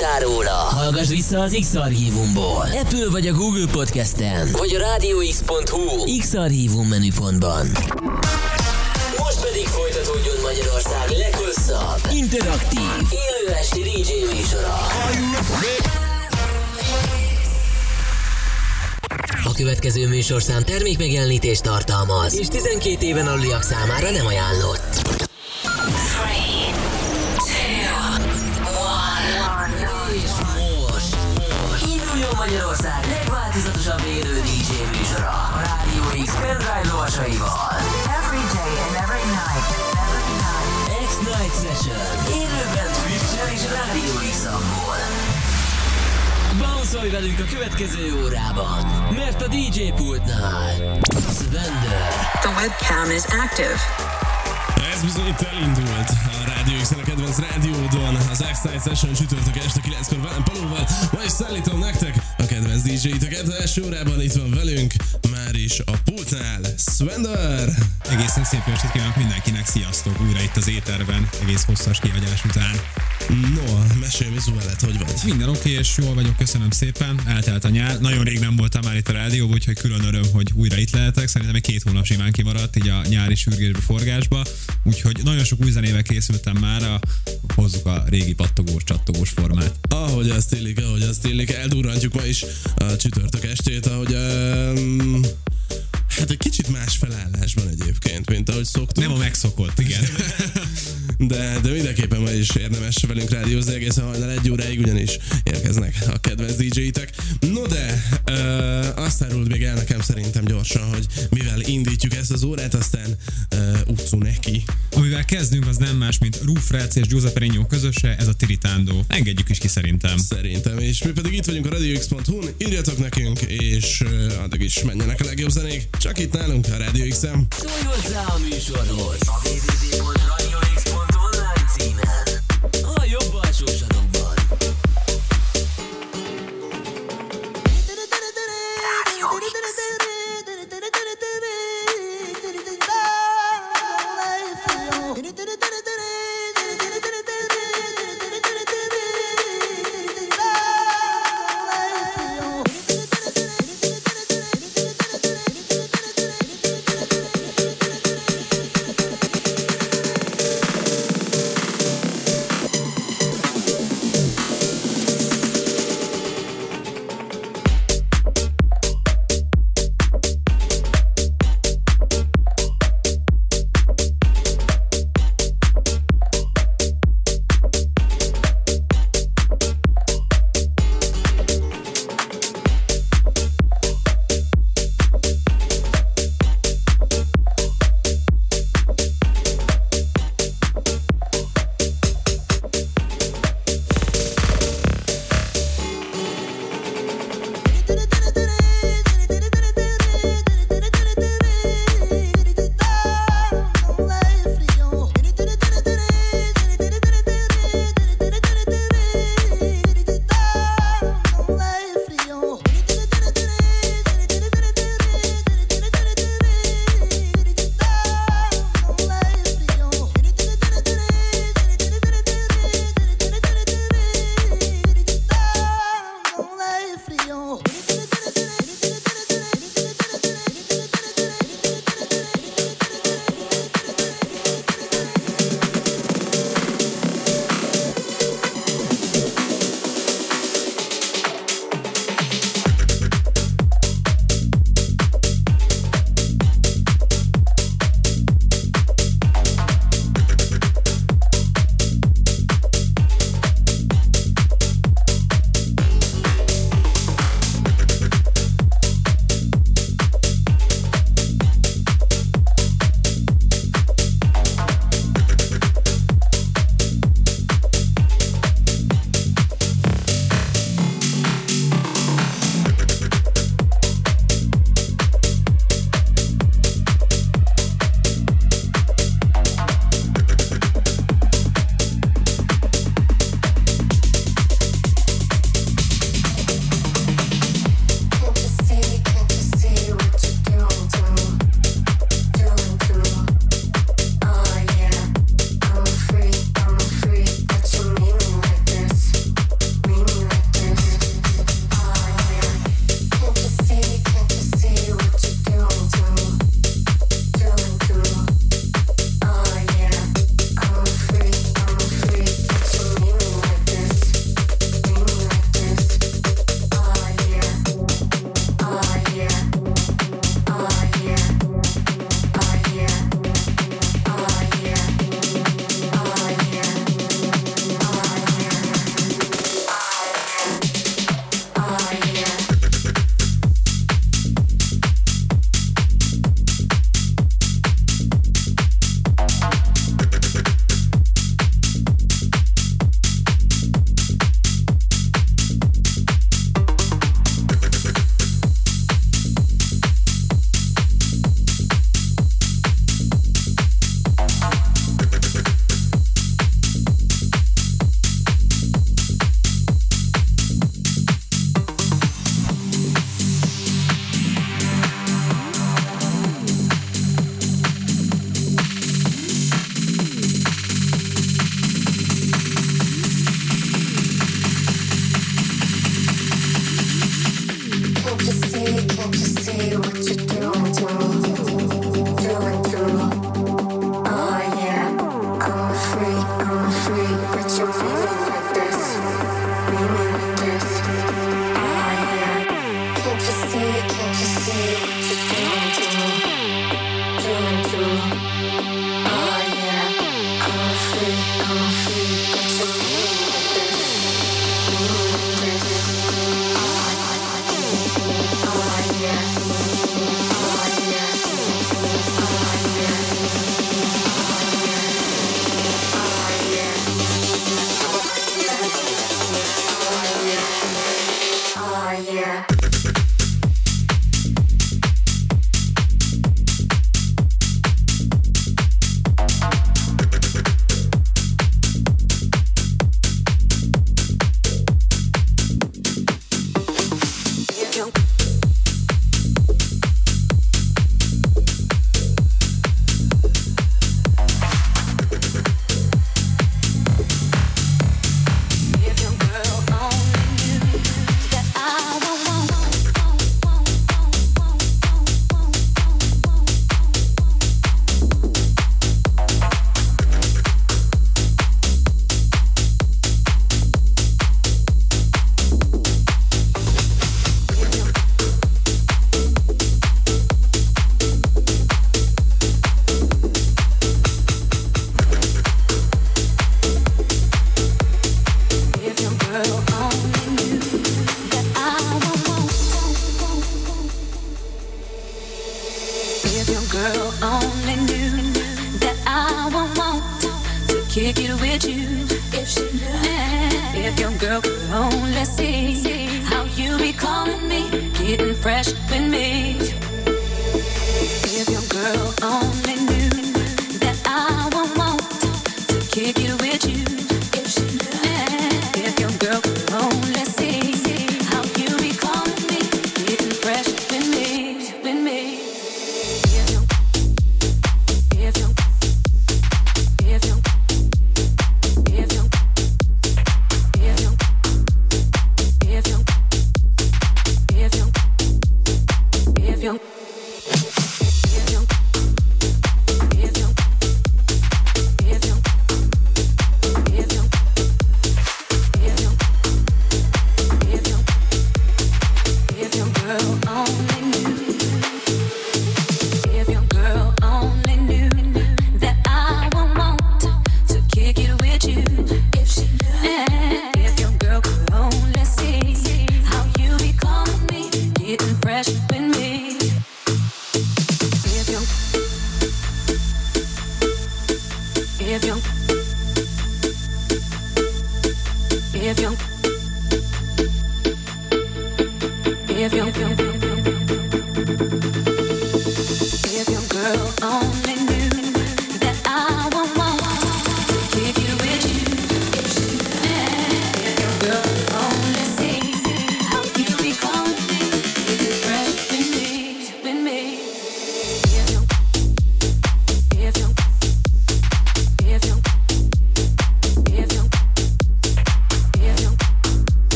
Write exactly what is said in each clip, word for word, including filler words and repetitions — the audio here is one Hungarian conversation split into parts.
hallottál róla, hallgass vissza az X-archívumból. Apple vagy a Google Podcasten, vagy a rádió iksz pont hú X-archívum menüpontban. Most pedig folytatódjon Magyarország leghosszabb, interaktív, élő esti dé dzsé műsora. A következő műsorszám termékmegjelenítést tartalmaz, és tizenkét éven aluliak számára nem ajánlott. Magyarország legváltozatosabb élő dé dzsé műsora a Rádió X pendrive lovasaival. Every day and every night, every night. X Night Session. Élőben Twitch-en és Rádió X-amból. Bounce-olj velünk a következő órában, mert a dé dzsé pultnál Svender. The webcam is active. Ez bizony itt elindult a Rádió X-en, a kedvenc rádiódon, az X Night Session csütörtök este kilenckor velem Palóval, ma is szállítom nektek a kedvenc dé dzsé-iteket. Első órában itt van velünk már is a pultnál Svender. Egészen szép jó estét kívánok mindenkinek, sziasztok, újra itt az éterben, egész hosszas kihagyás után. No, mesélj, mi zuvelet, hogy vagy? Minden oké, okay, és jól vagyok, köszönöm szépen, eltelt a nyár, nagyon rég nem voltam már itt a rádióban, úgyhogy külön öröm, hogy újra itt lehetek, szerintem egy két hónap simán kimaradt, így a nyári sürgésbe, forgásba. Úgyhogy nagyon sok új zenével készültem már, hozzuk a régi pattogós, csattogós formát. Ahogy azt illik, ahogy azt illik, eldurrantjuk ma is a csütörtök estét, ahogy um, hát egy kicsit más felállásban egyébként, mint ahogy szoktunk. Nem a megszokott, igen. De, de mindenképpen ma is érdemes velünk rádiózni egészen hajnal egy óráig, ugyanis érkeznek a kedvenc dé dzsé-itek. No de, uh, azt árult még el nekem szerintem gyorsan, hogy mivel indítjuk ezt az órát, aztán uh, utcú neki. Amivel kezdünk, az nem más, mint Rúf Rácz és Gyóza Perignyó közöse, ez a Tiritándó. Engedjük is ki szerintem. Szerintem, és mi pedig itt vagyunk a rádió iksz pont hú-n, írjatok nekünk, és uh, addig is menjenek a legjobb zenék, csak itt nálunk a Rádió X-en. Szólj hozzá a műsorhoz! A www pont rádió iksz pont online címen, a jobb alsó sarokban. If you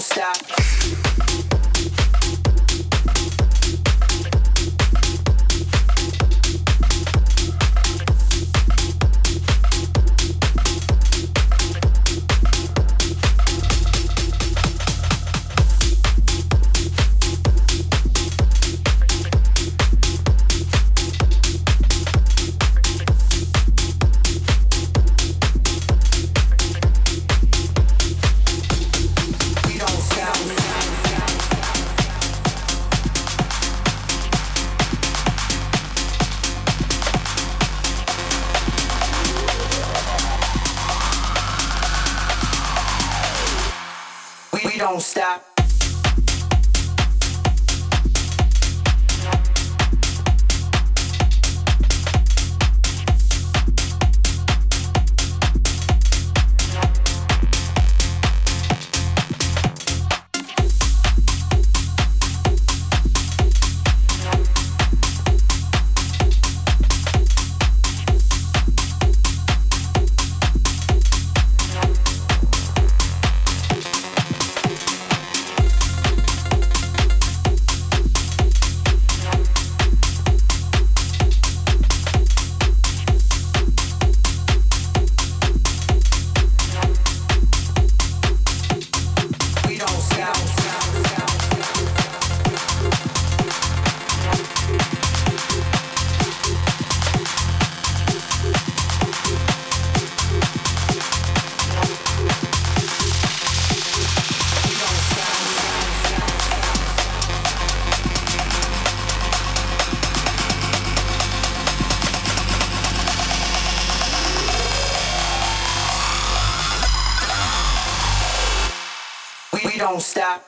don't stop. Don't stop.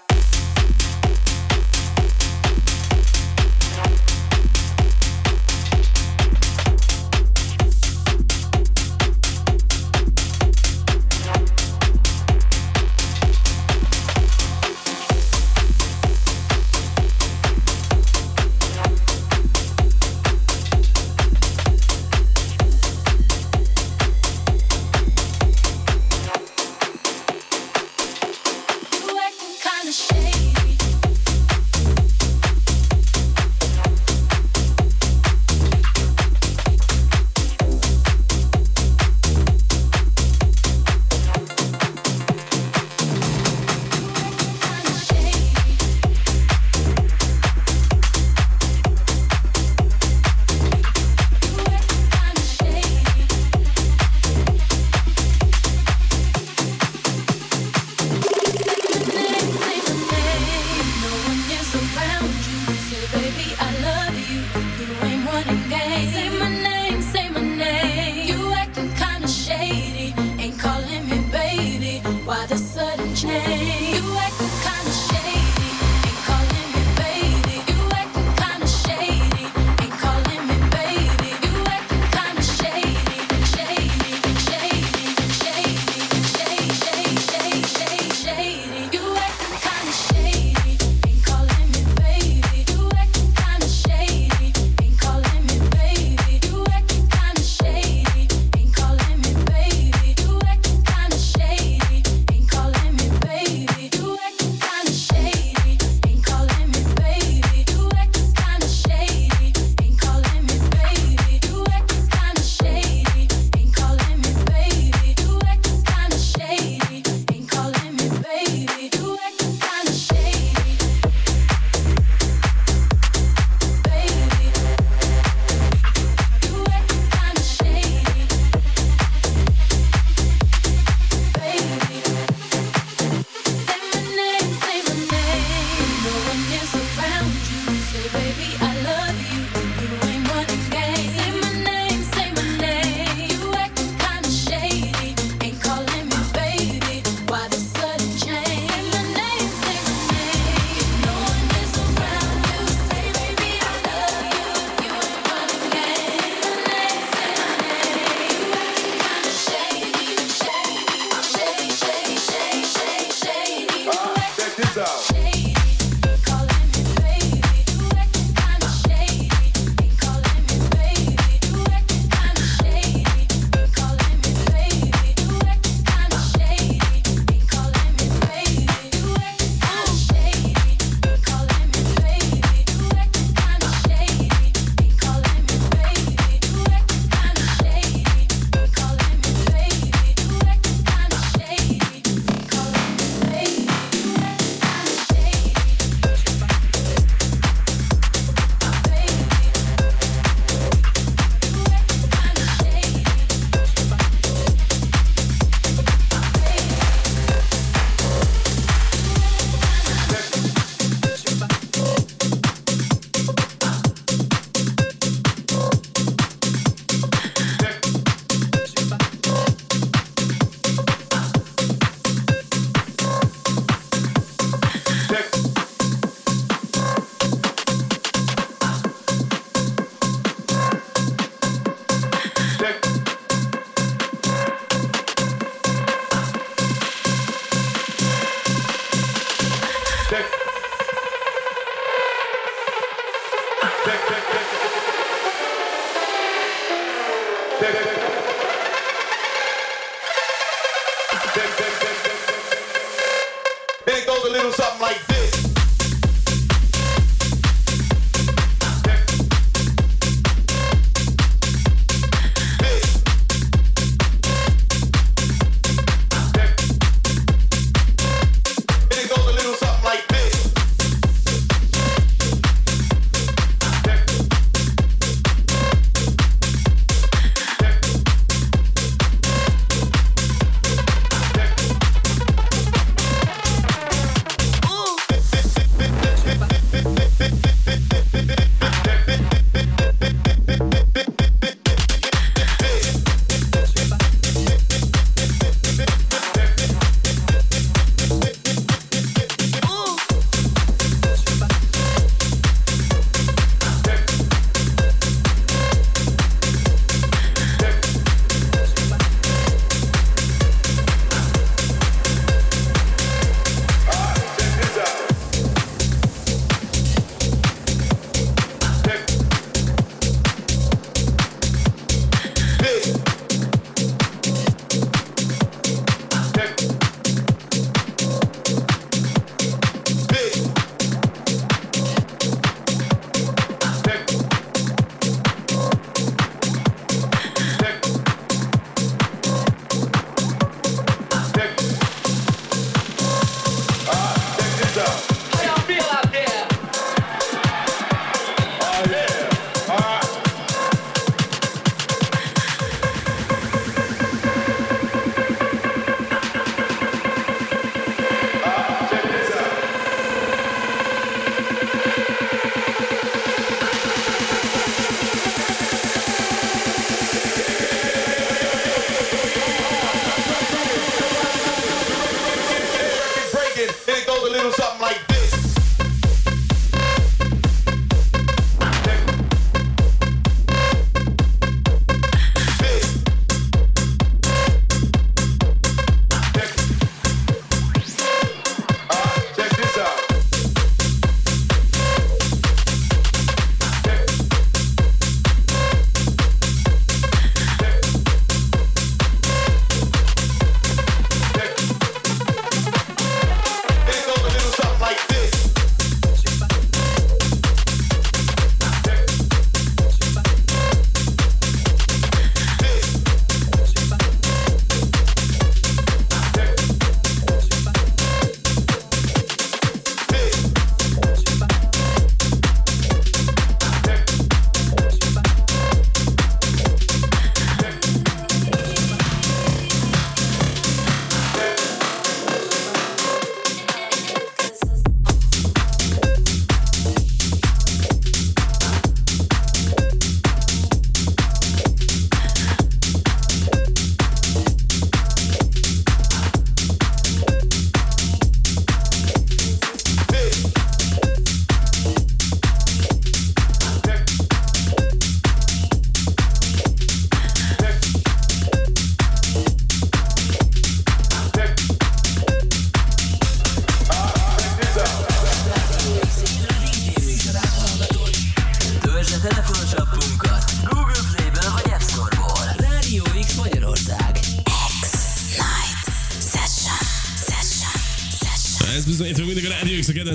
little something like this.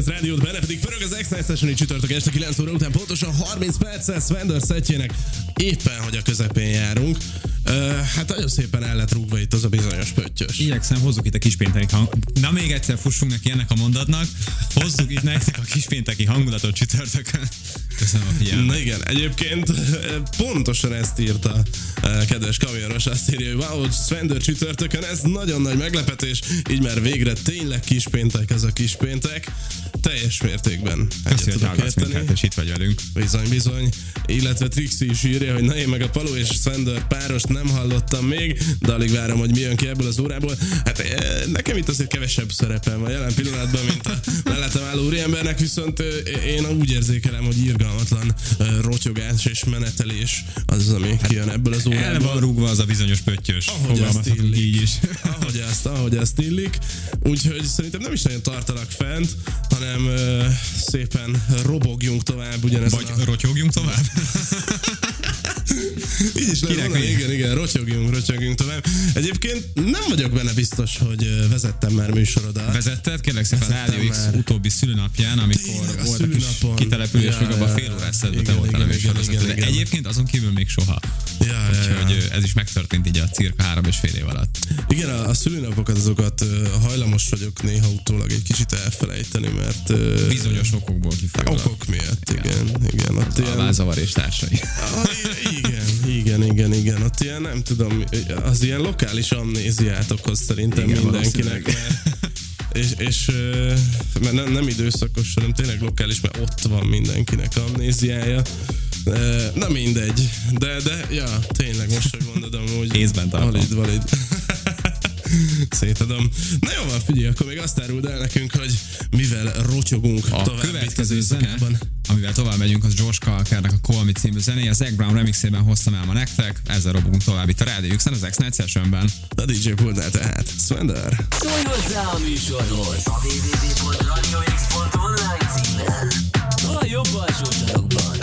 Rádiót, benne pedig pörög az X Night Session, így csütörtök este kilenc óra után, pontosan harminc perccel es vé en dé er szettjének éppen, hogy a közepén járunk. Uh, hát nagyon szépen el lett rúgva itt az a bizonyos pöttyös. Igyekszem, hozzuk itt a kispénteki hangulatot. Na még egyszer fussunk neki ennek a mondatnak, hozzuk itt nektek a kispénteki hangulatot csütörtökön. Köszönöm a figyelmet. Na igen, egyébként pontosan ezt írta kedves kaviaros, azt írja, hogy wow, es vé en dé er csütörtökön, ez nagyon nagy meglepetés, így már végre tényleg kispéntek ez a kispéntek. Teljes mértékben. Köszönjük, hogy hallgatsz minket, és itt vagy velünk. Bizony, bizony. Illetve Trixi is írja, hogy na én meg a Paló és es vé en dé er párost nem hallottam még, de alig várom, hogy mi jön ki ebből az órából. Hát nekem itt azért kevesebb szerepem van jelen pillanatban, mint a mellettem álló úriembernek, viszont én úgy érzékelem, hogy irgalmatlan rotyogás és menetelés az, ami kijön ebből az órából. El van rúgva az a bizonyos pöttyös. Ahogy azt illik. Így is. Ahogy azt, ahogy azt illik. Úgyhogy szerintem nem is nagyon tartalak fent, hanem ö, szépen robogjunk tovább ugyanezen. Vagy a... rotyógjunk tovább. Így is király. Igen, igen, rotyogjunk, rotyogjunk tovább. Egyébként nem vagyok benne biztos, hogy vezettem már műsorodat. Vezetted? Kérlek szépen Rádió X utóbbi szülőnapján, amikor volt a kitelepülés, ja, még abban fél órás szedve te voltál a műsorozatod. De egyébként azon kívül még soha. Ja, úgyhogy ja, ja. ez is megtörtént így a cirka három és fél év alatt. Igen, a, a szülőnapokat azokat hajlamos vagyok néha utólag egy kicsit elfelejteni, mert... bizonyos okokból kifolyólag. Okok miatt, igen. igen, igen ott ilyen... alvázavar és társai. Ah, igen, igen, igen, igen. Ott ilyen, nem tudom, az ilyen lokális amnéziát okoz szerintem igen, mindenkinek, mert... És, és mert nem, nem időszakos, hanem tényleg lokális, mert ott van mindenkinek amnéziája. Na mindegy, de, de, ja, tényleg most, hogy mondod amúgy. Észben tartom. Valid, valid. Szétadom. Na jó van, figyelj, akkor még azt áruld el nekünk, hogy mivel rotyogunk a tovább. A következő zene, amivel tovább megyünk, az Josh Kalkernek a Colby című zenéje. Zac Brown remixében hoztam el ma nektek. Ezzel robogunk tovább itt a Rádió X-en, az X Night Sessionben. A dé jé pultnál tehát es vé en dé er. Szólj hozzá a műsorhoz a double-u double-u double-u pont radio x pont online címen. A jobb alsó sarokban.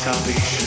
Salvation.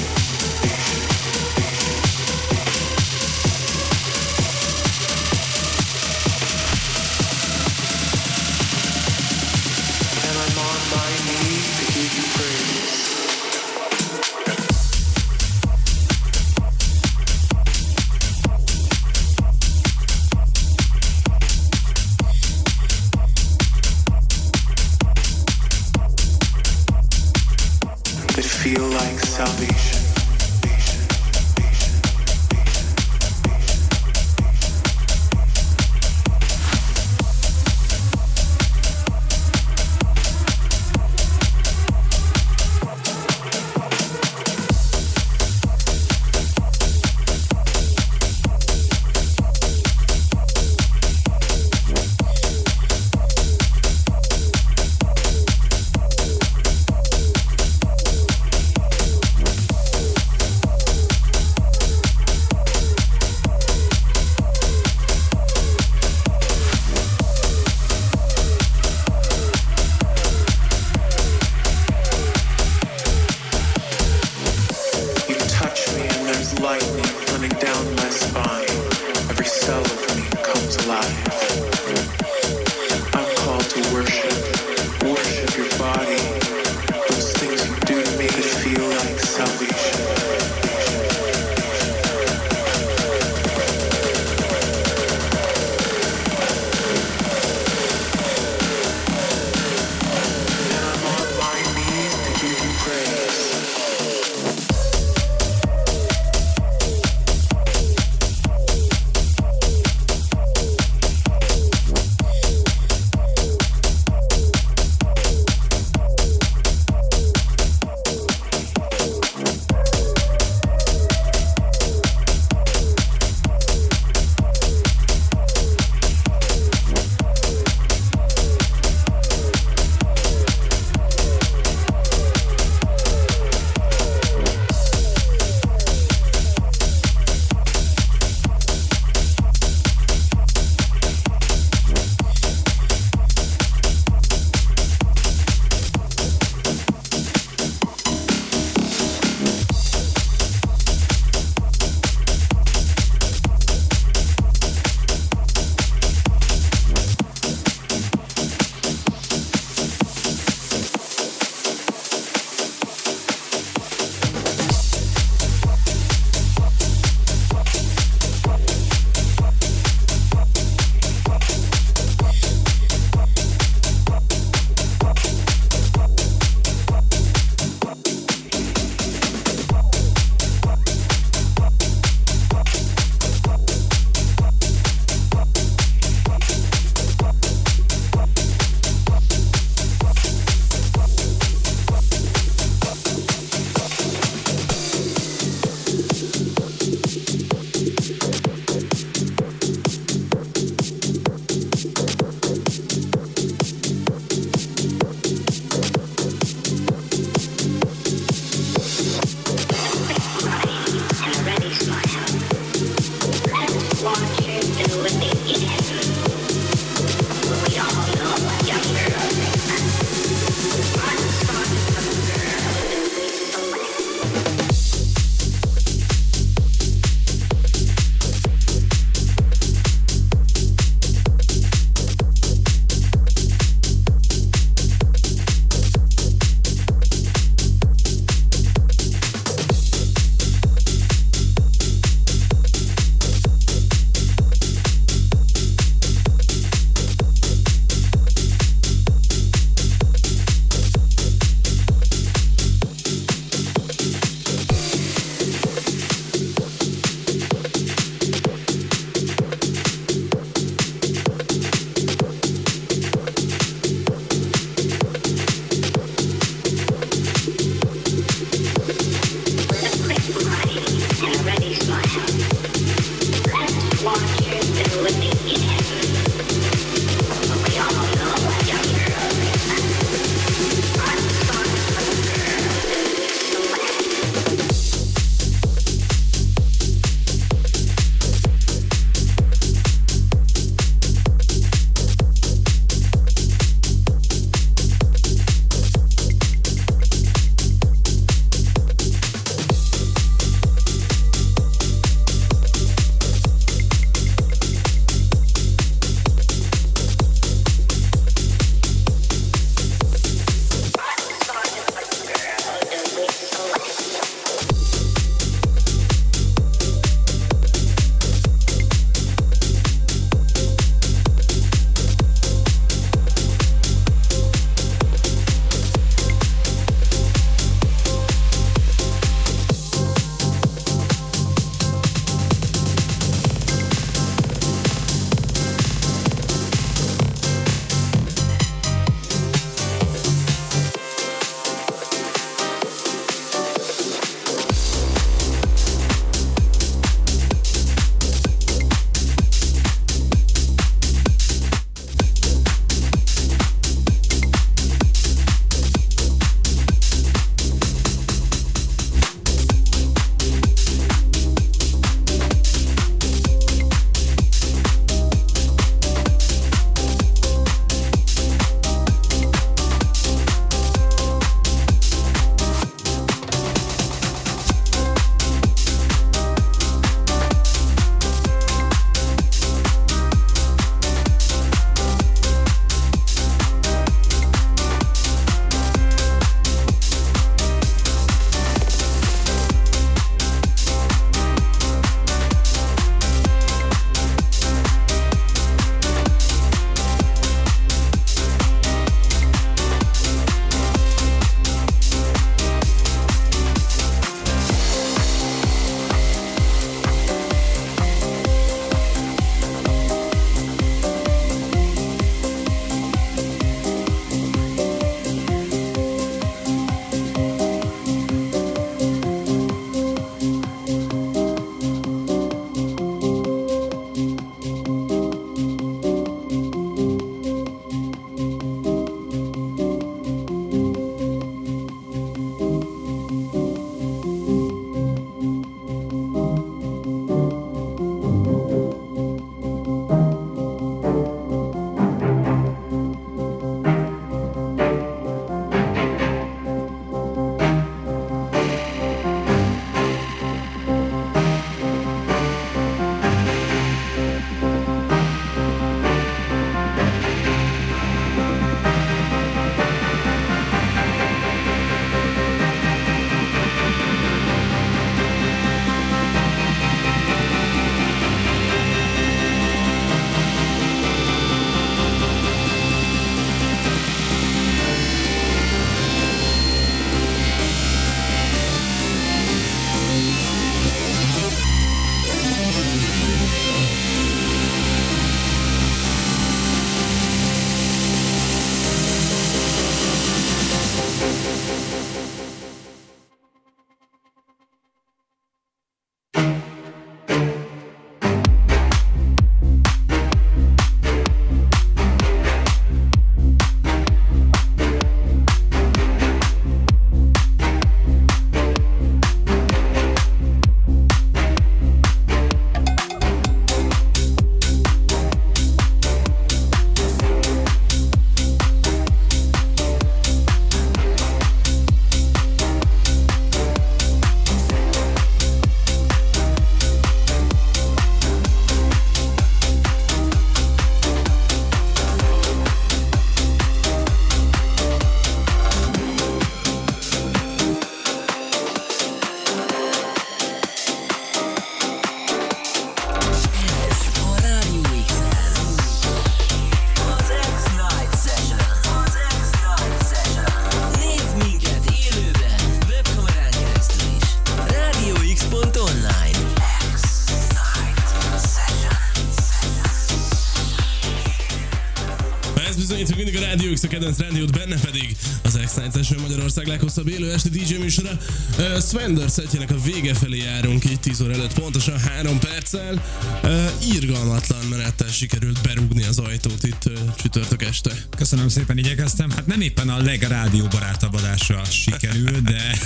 Ez bizonyítjuk mindig a Rádió X, a kedvenc rádiót, benne pedig az X Night Session Magyarország leghosszabb élő esti dé jé műsora. Uh, Svendor szettjének a vége felé járunk, így tíz óra előtt pontosan három perccel. Uh, irgalmatlan menettel sikerült berúgni az ajtót itt uh, csütörtök este. Köszönöm szépen, igyekeztem. Hát nem éppen a legrádióbarátabb adásra sikerült, de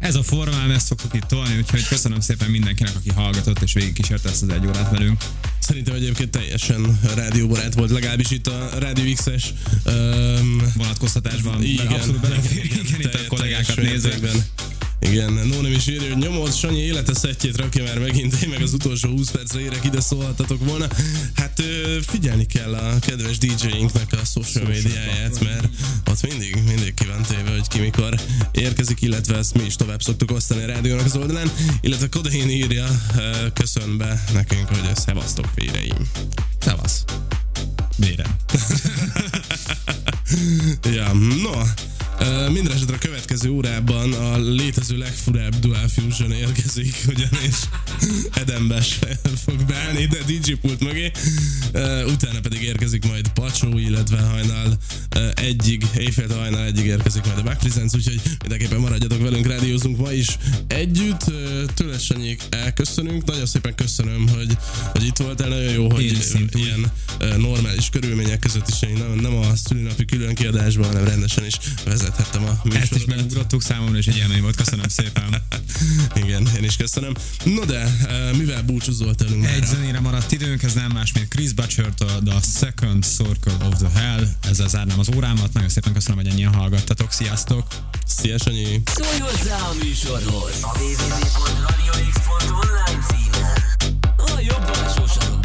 ez a formám, ezt szoktuk itt tolni, úgyhogy köszönöm szépen mindenkinek, aki hallgatott és végigkísérte ezt az egy órát velünk. Szerintem egyébként teljesen rádióbarát volt, legalábbis itt a Rádió X-es um, vonatkoztatásban. Igen, abszolút belefér, igen, igen, itt a kollégákat nézőkben. Igen, no nem is írja, hogy nyomod, Sanyi élete szettjét rakja már megint, én meg az utolsó húsz percre érek, ide szólhattatok volna. Hát figyelni kell a kedves dé jéinknek a social médiáját, mert ott mindig, mindig ki van téve, hogy ki mikor érkezik, illetve ezt mi is tovább szoktuk osztani a rádiónak az oldalán, illetve Kodén írja, köszön be nekünk, hogy szevasztok véreim. Szevasz. Vérem. Ja, no. Uh, Mindenesetre a következő órában a létező legfurább Dual Fusion érkezik, ugyanis Eden Bassel fog beállni, de dé jé pult mögé. Uh, utána pedig érkezik majd Pacso, illetve hajnal uh, egyig, éjféltől hajnal egyig érkezik majd a Back Present, úgyhogy mindenképpen maradjatok velünk, rádiózunk ma is együtt. Uh, Tőle Sanyik elköszönünk, nagyon szépen köszönöm, hogy, hogy itt voltál, nagyon jó, hogy ilyen uh, normális körülmények között is, nem, nem a szülinapi külön kiadásban, hanem rendesen is vezet. Ezt is megugrottuk számomra, és egy élmény volt. Köszönöm szépen. Igen, én is köszönöm. No de, mivel búcsúzol tőlünk már? Egy zenére maradt időnk, ez nem más, mint Kris Butcher-től The Second Circle of the Hell. Ezzel zárnám az órámat. Nagyon szépen köszönöm, hogy ennyien hallgattatok. Sziasztok! Szia, Sanyi! Szólj hozzá a műsorhoz! A double-u double-u double-u pont radio x pont online címen. A jobb alsó sarokban.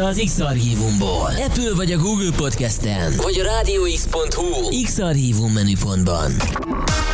Az X-Archívumból. Apple vagy a Google Podcasten, vagy a rádió x pont hu X-Archívum menüpontban.